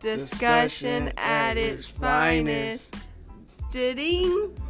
Discussion at its finest. Ding.